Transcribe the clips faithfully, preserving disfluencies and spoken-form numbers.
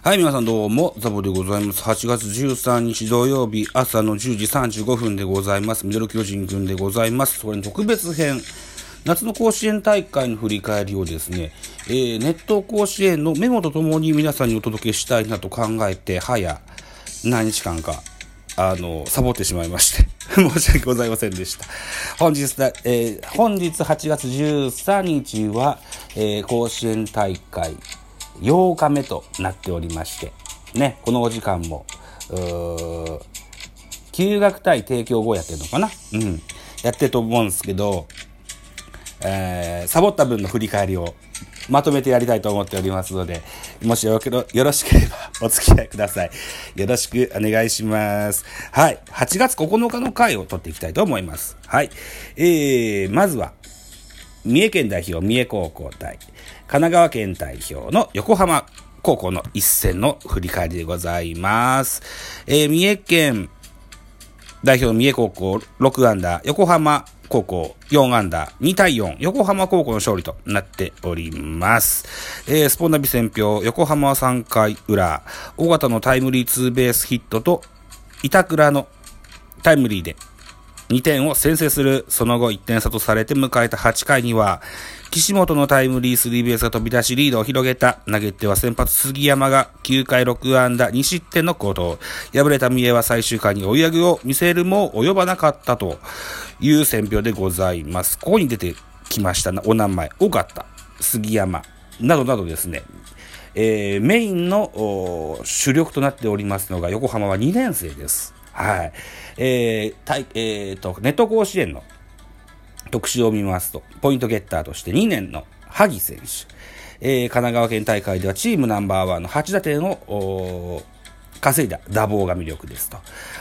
はい、皆さんどうも、ザボでございます。はちがつじゅうさんにち土曜日朝のじゅうじさんじゅうごふんでございます。ミドル巨人軍でございます。それの特別編、夏の甲子園大会の振り返りをですね、えー、熱湯甲子園のメモとともに皆さんにお届けしたいなと考えて、早何日間か、あの、サボってしまいまして。申し訳ございませんでした。本日だ、えー、本日はちがつじゅうさんにちは、えー、甲子園大会ようかめとなっておりまして、ね、このお時間も、うー、休学対提供後やってるのかな、うん、やってると思うんですけど、えー、サボった分の振り返りをまとめてやりたいと思っておりますので、もしよろしければお付き合いください。よろしくお願いします。はい。はちがつここのかの回を撮っていきたいと思います。はい。えー、まずは、三重県代表、三重高校対、神奈川県代表の横浜高校の一戦の振り返りでございます。えー、三重県代表、三重高校ろくアンダー、横浜高校よんアンダー、にたいよん、横浜高校の勝利となっております。えー、スポンナビ選評、横浜さんかいうら、尾形のタイムリーツーベースヒットと板倉のタイムリーでにてんを先制する。その後いってんさとされて迎えたはちかいには、岸本のタイムリースリーベースが飛び出しリードを広げた。投げては先発杉山がきゅうかいろくアンダーにしってんの好投。敗れた三重は最終回に追い上げを見せるも及ばなかったという選評でございます。ここに出てきましたお名前、尾形、杉山などなどですね、えー、メインの主力となっておりますのが、横浜はにねんせいです。はい、えーたいえー、とネット甲子園の特集を見ますと、ポイントゲッターとしてにねんの萩選手、えー、神奈川県大会ではチームナンバーワンのはちだてんを稼いだ打棒が魅力ですと。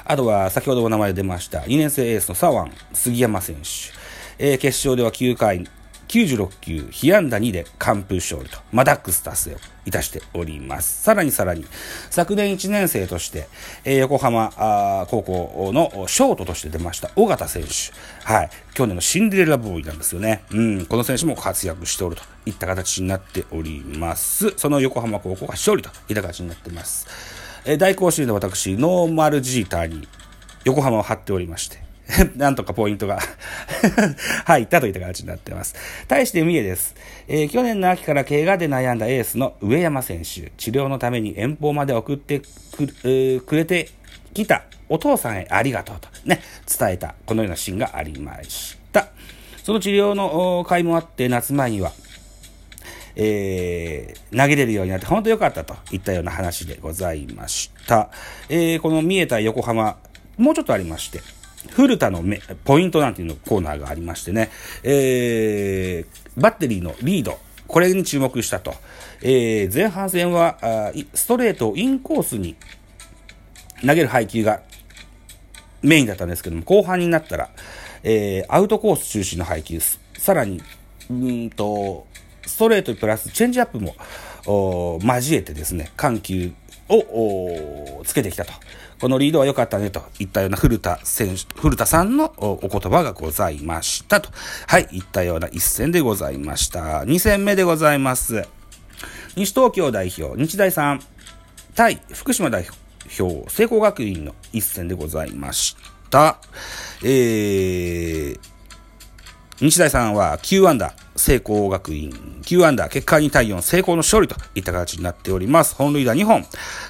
あとは先ほどお名前出ましたにねんせいエースの左腕杉山選手、えー、決勝ではきゅうかいきゅうじゅうろっきゅう被安打にで完封勝利と、マダックス達成をいたしております。さらにさらに昨年いちねんせいとして、えー、横浜高校のショートとして出ました尾形選手、はい、去年のシンデレラボーイなんですよね、うん、この選手も活躍しておるといった形になっております。その横浜高校が勝利といった形になっています。えー、大甲子園の私ノーマルジーターに横浜を張っておりましてなんとかポイントが入ったといった形になっています。対して三重です、えー、去年の秋から怪我で悩んだエースの上山選手、治療のために遠方まで送ってく、えー、くれてきたお父さんへありがとうと、ね、伝えた、このようなシーンがありました。その治療の甲斐もあって、夏前には、えー、投げれるようになって本当良かったといったような話でございました。えー、この三重対横浜もうちょっとありまして、古田のポイントなんていうのコーナーがありましてね、えー、バッテリーのリード、これに注目したと。えー、前半戦はストレートをインコースに投げる配球がメインだったんですけども、後半になったら、えー、アウトコース中心の配球、さらにうんとストレートプラスチェンジアップも交えてですね、緩急をつけてきたと。このリードは良かったねといったような古田選手、古田さんのお言葉がございましたと。はい、いったような一戦でございました。二戦目でございます。西東京代表、日大さん対福島代表、聖光学院の一戦でございました。えー、日大さんはきゅうアンダー、聖光学院きゅうアンダー、結果にたいよん、聖光の勝利といった形になっております。本塁打にほん、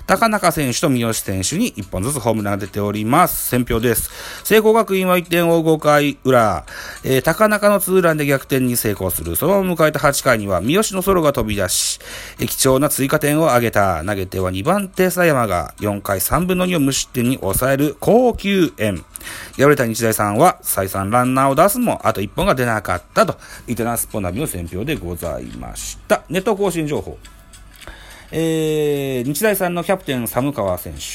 高中選手と三好選手にいっぽんずつホームランが出ております。選評です。聖光学院はいってんをごかいうら、えー、高中のツーランで逆転に成功する。そのまま迎えたはちかいには三好のソロが飛び出し、えー、貴重な追加点を挙げた。投げてはにばんて佐山がよんかいさんぶんのにを無失点に抑える好球援。敗れた日大さんは再三ランナーを出すもあといっぽんが出なかったといったなスポナビの選評でございました。ネット更新情報、えー、日大さんのキャプテン寒川選手、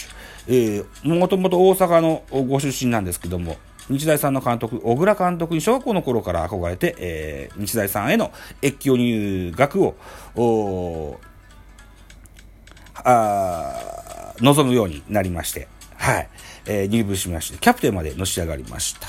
えー、もともと大阪のご出身なんですけども、日大さんの監督小倉監督に小学校の頃から憧れて、えー、日大さんへの越境入学をあ望むようになりまして、はい、えー、入部しましてキャプテンまでのし上がりました。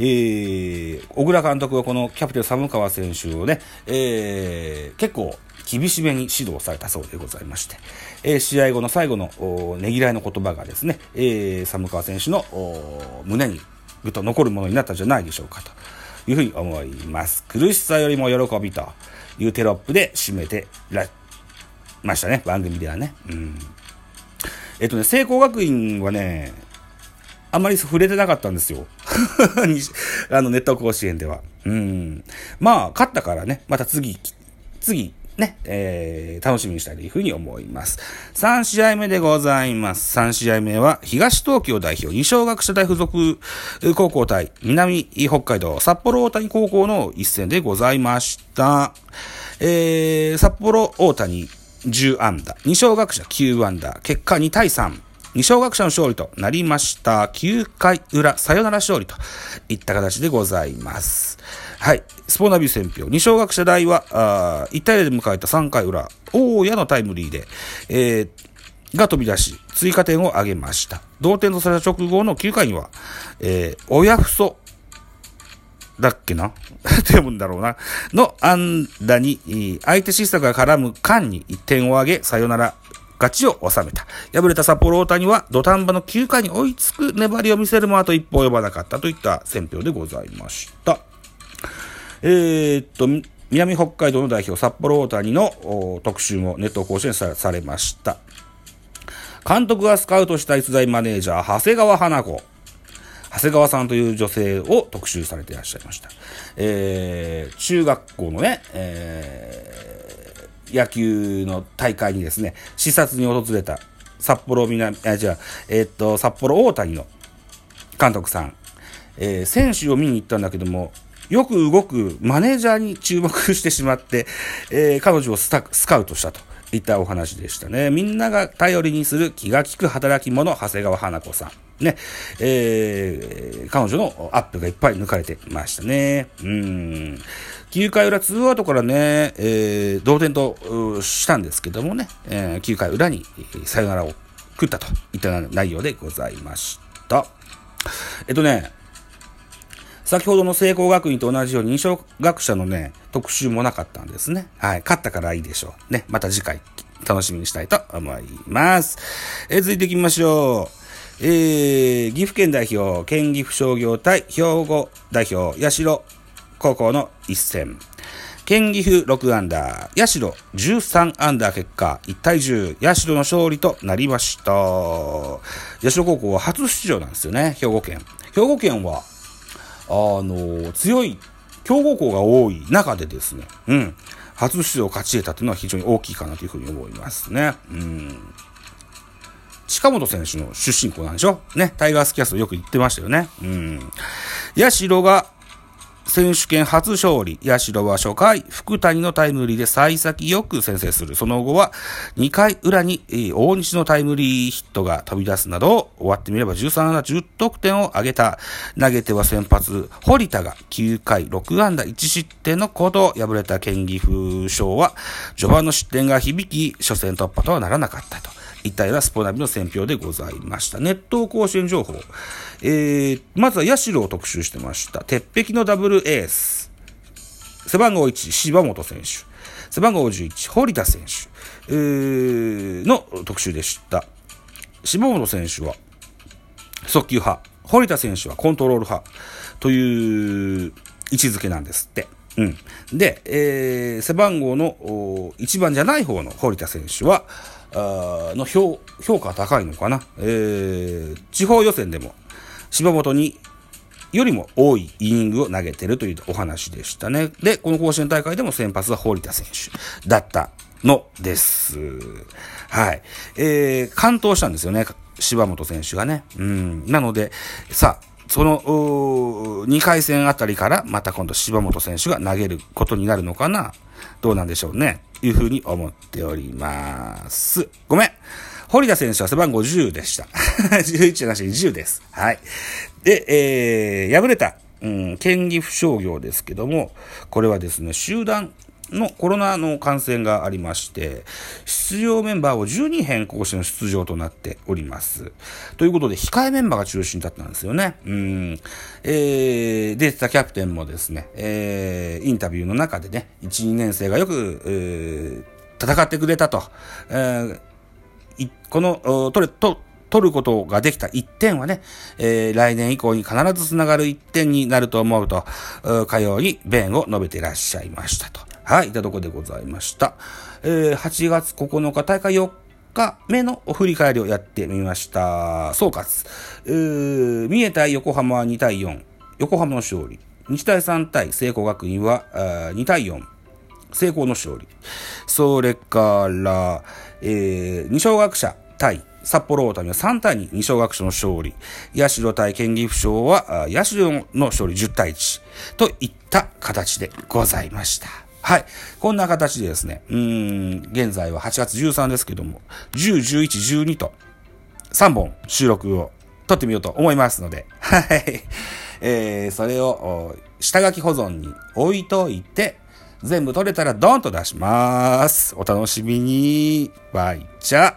えー、小倉監督はこのキャプテン寒川選手をね、えー、結構厳しめに指導されたそうでございまして、えー、試合後の最後のねぎらいの言葉がですね、えー、寒川選手の胸にぐっと残るものになったんじゃないでしょうかというふうに思います。苦しさよりも喜びというテロップで締めてらっましたね、番組ではね。うんえっとね聖光学院はねあまり触れてなかったんですよあのネット甲子園では。うんまあ勝ったからね、また次次ね、えー、楽しみにしたいというふうに思います。さん試合目でございます。さん試合目は東東京代表二松学舎大附属高校対南北海道札幌大谷高校の一戦でございました。えー、札幌大谷じゅうあんだ、二松学舎きゅうあんだ、結果にたいさん、二松学舎の勝利となりました。きゅうかいうらサヨナラ勝利といった形でございます。はい、スポナビ選評、二松学舎大はあいちたいゼロで迎えたさんかいうら、大谷のタイムリーで、えー、が飛び出し追加点を挙げました。同点とされた直後のきゅうかいには、えー、親不祖だっけなって読むんだろうなの安打に相手失策が絡む間にいってんを挙げサヨナラ勝ちを収めた。敗れた札幌大谷は土壇場のきゅうかいに追いつく粘りを見せるもあと一歩及ばなかったといった選評でございました。えー、っと南北海道の代表札幌大谷の特集もネット更新されました。監督がスカウトした逸材マネージャー長谷川花子、長谷川さんという女性を特集されていらっしゃいました。えー、中学校のね、えー、野球の大会にですね、視察に訪れた札幌南、あ、じゃあ、えー、っと、札幌大谷の監督さん、えー、選手を見に行ったんだけども、よく動くマネージャーに注目してしまって、えー、彼女をスタ、スカウトしたといったお話でしたね。みんなが頼りにする気が利く働き者、長谷川花子さん。ね、えー、彼女のアップがいっぱい抜かれてましたね。うーん。きゅうかいうらツーアウトからね、えー、同点としたんですけどもね、えー、きゅうかいうらにサヨナラを食ったといった内容でございました。えっとね、先ほどの聖光学院と同じように二松学舎のね、特集もなかったんですね。はい。勝ったからいいでしょう。ね。また次回楽しみにしたいと思います。えー、続いていきましょう。えー、岐阜県代表県岐阜商業対兵庫代表八代高校の一戦、県岐阜ろくあんだ、八代じゅうさんあんだ、結果いちたいじゅう、八代の勝利となりました。八代高校は初出場なんですよね。兵庫県兵庫県はあの強い強豪校が多い中でですね、うん、初出場を勝ち得たというのは非常に大きいかなというふうに思いますね。うん近本選手の出身校なんでしょね。タイガースキャストよく言ってましたよね。うん。八代が選手権初勝利。八代は初回、福谷のタイムリーで幸先よく先制する。その後はにかいうらに大西のタイムリーヒットが飛び出すなど、終わってみればじゅうさんあんだじゅっとくてんを挙げた。投げては先発、堀田がきゅうかいろくあんだいちしってんの好投。敗れた県岐阜商は、序盤の失点が響き、初戦突破とはならなかったと。一体はスポナビの選評でございました。熱湯甲子園情報、えー、まずは八代を特集してました。鉄壁のダブルエース、背番号いち柴本選手、背番号じゅういち堀田選手、えー、の特集でした。柴本選手は速球派、堀田選手はコントロール派という位置づけなんですって。うん、で、えー、背番号のいちばんじゃない方の堀田選手はあの 評, 評価高いのかな、えー、地方予選でも柴本によりも多いイニングを投げてるというお話でしたね。で、この甲子園大会でも先発は堀田選手だったのです。はい、えー、完投したんですよね、柴本選手がね。うん、なのでさあ。そのにかいせんあたりからまた今度柴本選手が投げることになるのかな、どうなんでしょうね、いうふうに思っております。ごめん、堀田選手は背番号じゅうでした。じゅういちじゃなしにじゅうです。はい。で、えー、敗れた、うん、県岐阜商業ですけども、これはですね、集団のコロナの感染がありまして、出場メンバーをじゅうにん変更しての出場となっております。ということで、控えメンバーが中心だったんですよね。うん。えー、出てたキャプテンもですね、えー、インタビューの中でね、いち、にねんせいがよく、えー、戦ってくれたと、えー、いこの取れと取ることができたいってんはね、えー、来年以降に必ずつながるいってんになると思うと、かように弁を述べていらっしゃいましたと。はい、いたとこでございました。えー、はちがつここのか、大会よっかめの振り返りをやってみました。総括。えー、三重対横浜はにたいよん。横浜の勝利。日大さん対聖光学院はにたいよん。聖光の勝利。それから、えー、二松学舎対札幌大谷はさんたいに、二松学舎の勝利。社対県岐阜商は、社の勝利じゅうたいいちといった形でございました。はい。こんな形でですね、うーん、現在ははちがつじゅうさんですけども、じゅう、じゅういち、じゅうにとさんぼん収録を撮ってみようと思いますので、はい。えー、それを下書き保存に置いといて、全部撮れたらドンと出します。お楽しみに。バイチャ。